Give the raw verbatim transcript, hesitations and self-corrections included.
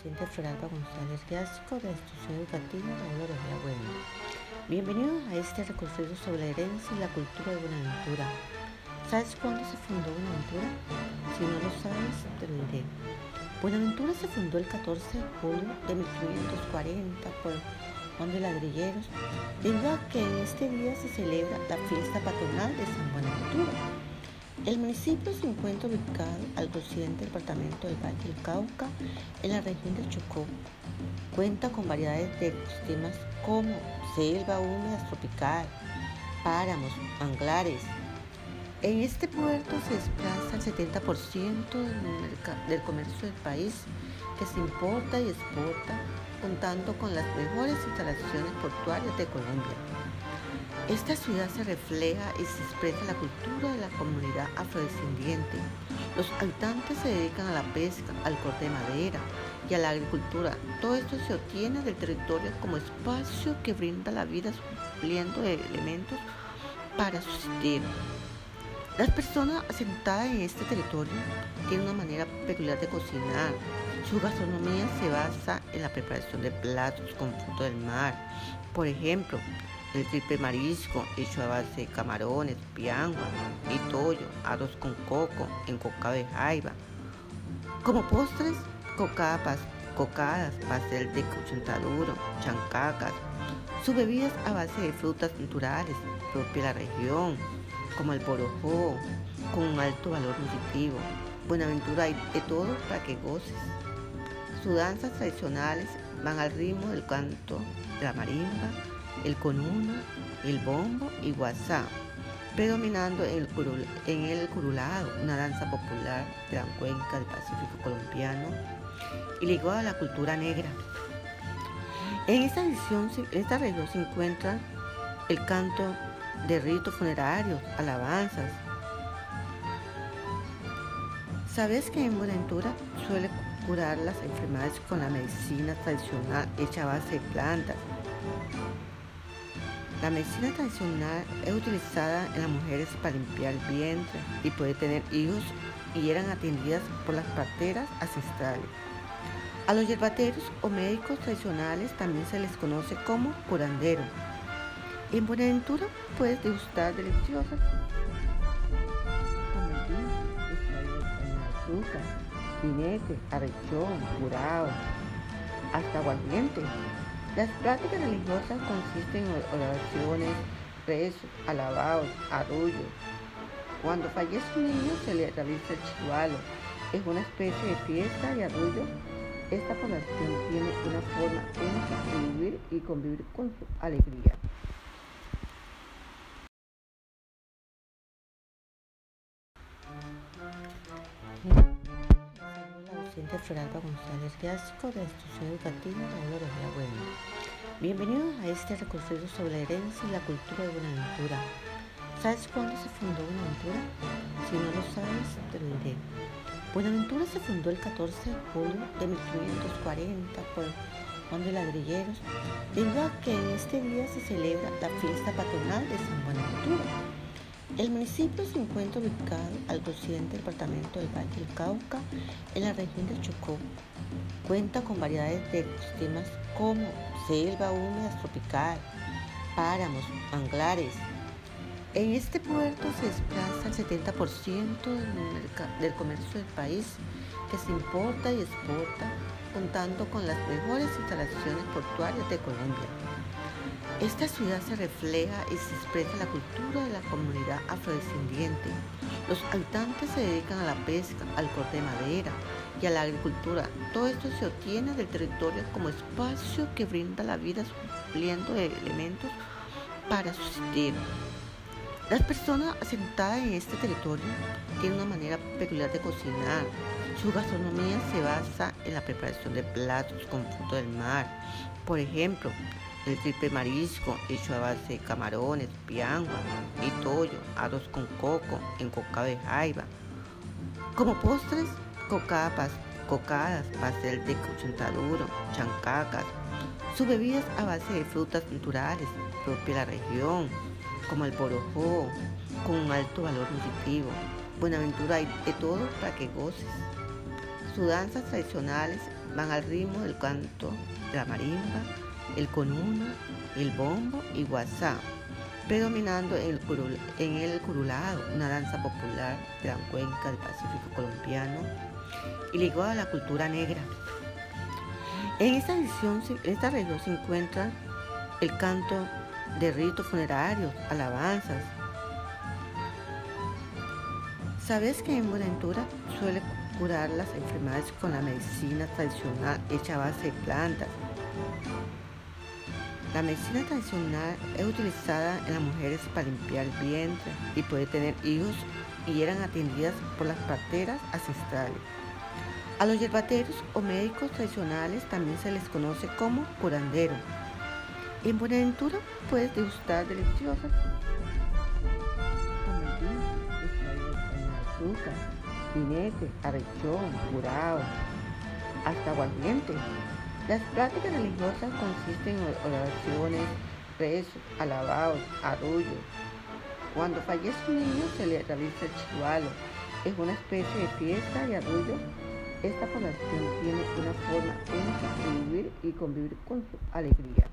docente Ferialva González Gascón de la Institución Educativa Dolores de la Huela. Bienvenidos a este recorrido sobre la herencia y la cultura de Buenaventura. ¿Sabes cuándo se fundó Buenaventura? Si no lo sabes, te lo diré. Buenaventura se fundó el catorce de julio de mil quinientos cuarenta por Juan de Ladrilleros, debido a que en este día se celebra la fiesta patronal de San Buenaventura. El municipio se encuentra ubicado al occidente del departamento del Valle del Cauca, en la región de Chocó. Cuenta con variedades de ecosistemas como selva húmeda tropical, páramos, manglares. En este puerto se desplaza el setenta por ciento del, del comercio del país, que se importa y exporta, contando con las mejores instalaciones portuarias de Colombia. Esta ciudad se refleja y se expresa la cultura de la comunidad afrodescendiente. Los habitantes se dedican a la pesca, al corte de madera y a la agricultura. Todo esto se obtiene del territorio como espacio que brinda la vida, supliendo de elementos para subsistir. Las personas asentadas en este territorio tienen una manera peculiar de cocinar. Su gastronomía se basa en la preparación de platos con frutos del mar. Por ejemplo, el triple marisco hecho a base de camarones, piangua y tollo, arroz con coco, encocado de jaiba. Como postres, cocadas, cocadas, pastel de cuchantaduro, chancacas. Sus bebidas a base de frutas culturales propias de la región, como el borojó, con un alto valor nutritivo. Buenaventura hay de todo para que goces. Sus danzas tradicionales van al ritmo del canto de la marimba, el conuna, el bombo y guasá, predominando en el, curul, en el currulao, una danza popular de la cuenca del Pacífico colombiano y ligada a la cultura negra. En esta, edición, en esta región se encuentra el canto de ritos funerarios, alabanzas. ¿Sabes que en Buenaventura suele curar las enfermedades con la medicina tradicional hecha a base de plantas? La medicina tradicional es utilizada en las mujeres para limpiar el vientre y poder tener hijos, y eran atendidas por las parteras ancestrales. A los yerbateros o médicos tradicionales también se les conoce como curanderos. En Buenaventura puedes degustar deliciosas como azúcar, vinete, arrechón, curao, hasta aguardiente. Las prácticas religiosas consisten en oraciones, rezos, alabados, arrullos. Cuando fallece un niño se le realiza el chivalo. Es una especie de fiesta de arrullo. Esta población tiene una forma única de vivir y convivir con su alegría. De Ferialva González Gascón de la Institución Educativa Dolores de la Huela. Bienvenidos a este recorrido sobre la herencia y la cultura de Buenaventura. ¿Sabes cuándo se fundó Buenaventura? Si no lo sabes, te lo diré. Buenaventura se fundó el catorce de julio de mil quinientos cuarenta por Juan de Ladrilleros, debido a que en este día se celebra la fiesta patronal de San Buenaventura. El municipio se encuentra ubicado al occidente del departamento del Valle del Cauca, en la región de Chocó. Cuenta con variedades de ecosistemas como selva húmeda tropical, páramos, manglares. En este puerto se desplaza el setenta por ciento del, del comercio del país, que se importa y exporta, contando con las mejores instalaciones portuarias de Colombia. Esta ciudad se refleja y se expresa la cultura de la comunidad afrodescendiente. Los habitantes se dedican a la pesca, al corte de madera y a la agricultura. Todo esto se obtiene del territorio como espacio que brinda la vida, supliendo de elementos para subsistir. Las personas asentadas en este territorio tienen una manera peculiar de cocinar. Su gastronomía se basa en la preparación de platos con frutos del mar. Por ejemplo, el triple marisco hecho a base de camarones, piangua y tollo, arroz con coco, encocado de jaiba. Como postres, cocadas, cocadas, pastel de cuchantaduro, chancacas. Sus bebidas a base de frutas culturales propias de la región, como el borojó, con un alto valor nutritivo. Buenaventura hay de todo para que goces. Sus danzas tradicionales van al ritmo del canto de la marimba, el conuna, el bombo y guasá, predominando en el, curul, en el curulao, una danza popular de la cuenca del Pacífico colombiano y ligada a la cultura negra. En esta, edición, en esta región se encuentra el canto de ritos funerarios, alabanzas. ¿Sabes que en Buenaventura suele curar las enfermedades con la medicina tradicional hecha a base de plantas? La medicina tradicional es utilizada en las mujeres para limpiar el vientre y poder tener hijos, y eran atendidas por las parteras ancestrales. A los yerbateros o médicos tradicionales también se les conoce como curanderos. En Buenaventura puedes degustar deliciosas comidas, azúcar, vinete, arrechón, curao, hasta aguardiente. Las prácticas religiosas consisten en oraciones, rezos, alabados, arrullos. Cuando fallece un niño se le realiza el chivalo. Es una especie de fiesta de arrullo. Esta población tiene una forma única de vivir y convivir con su alegría.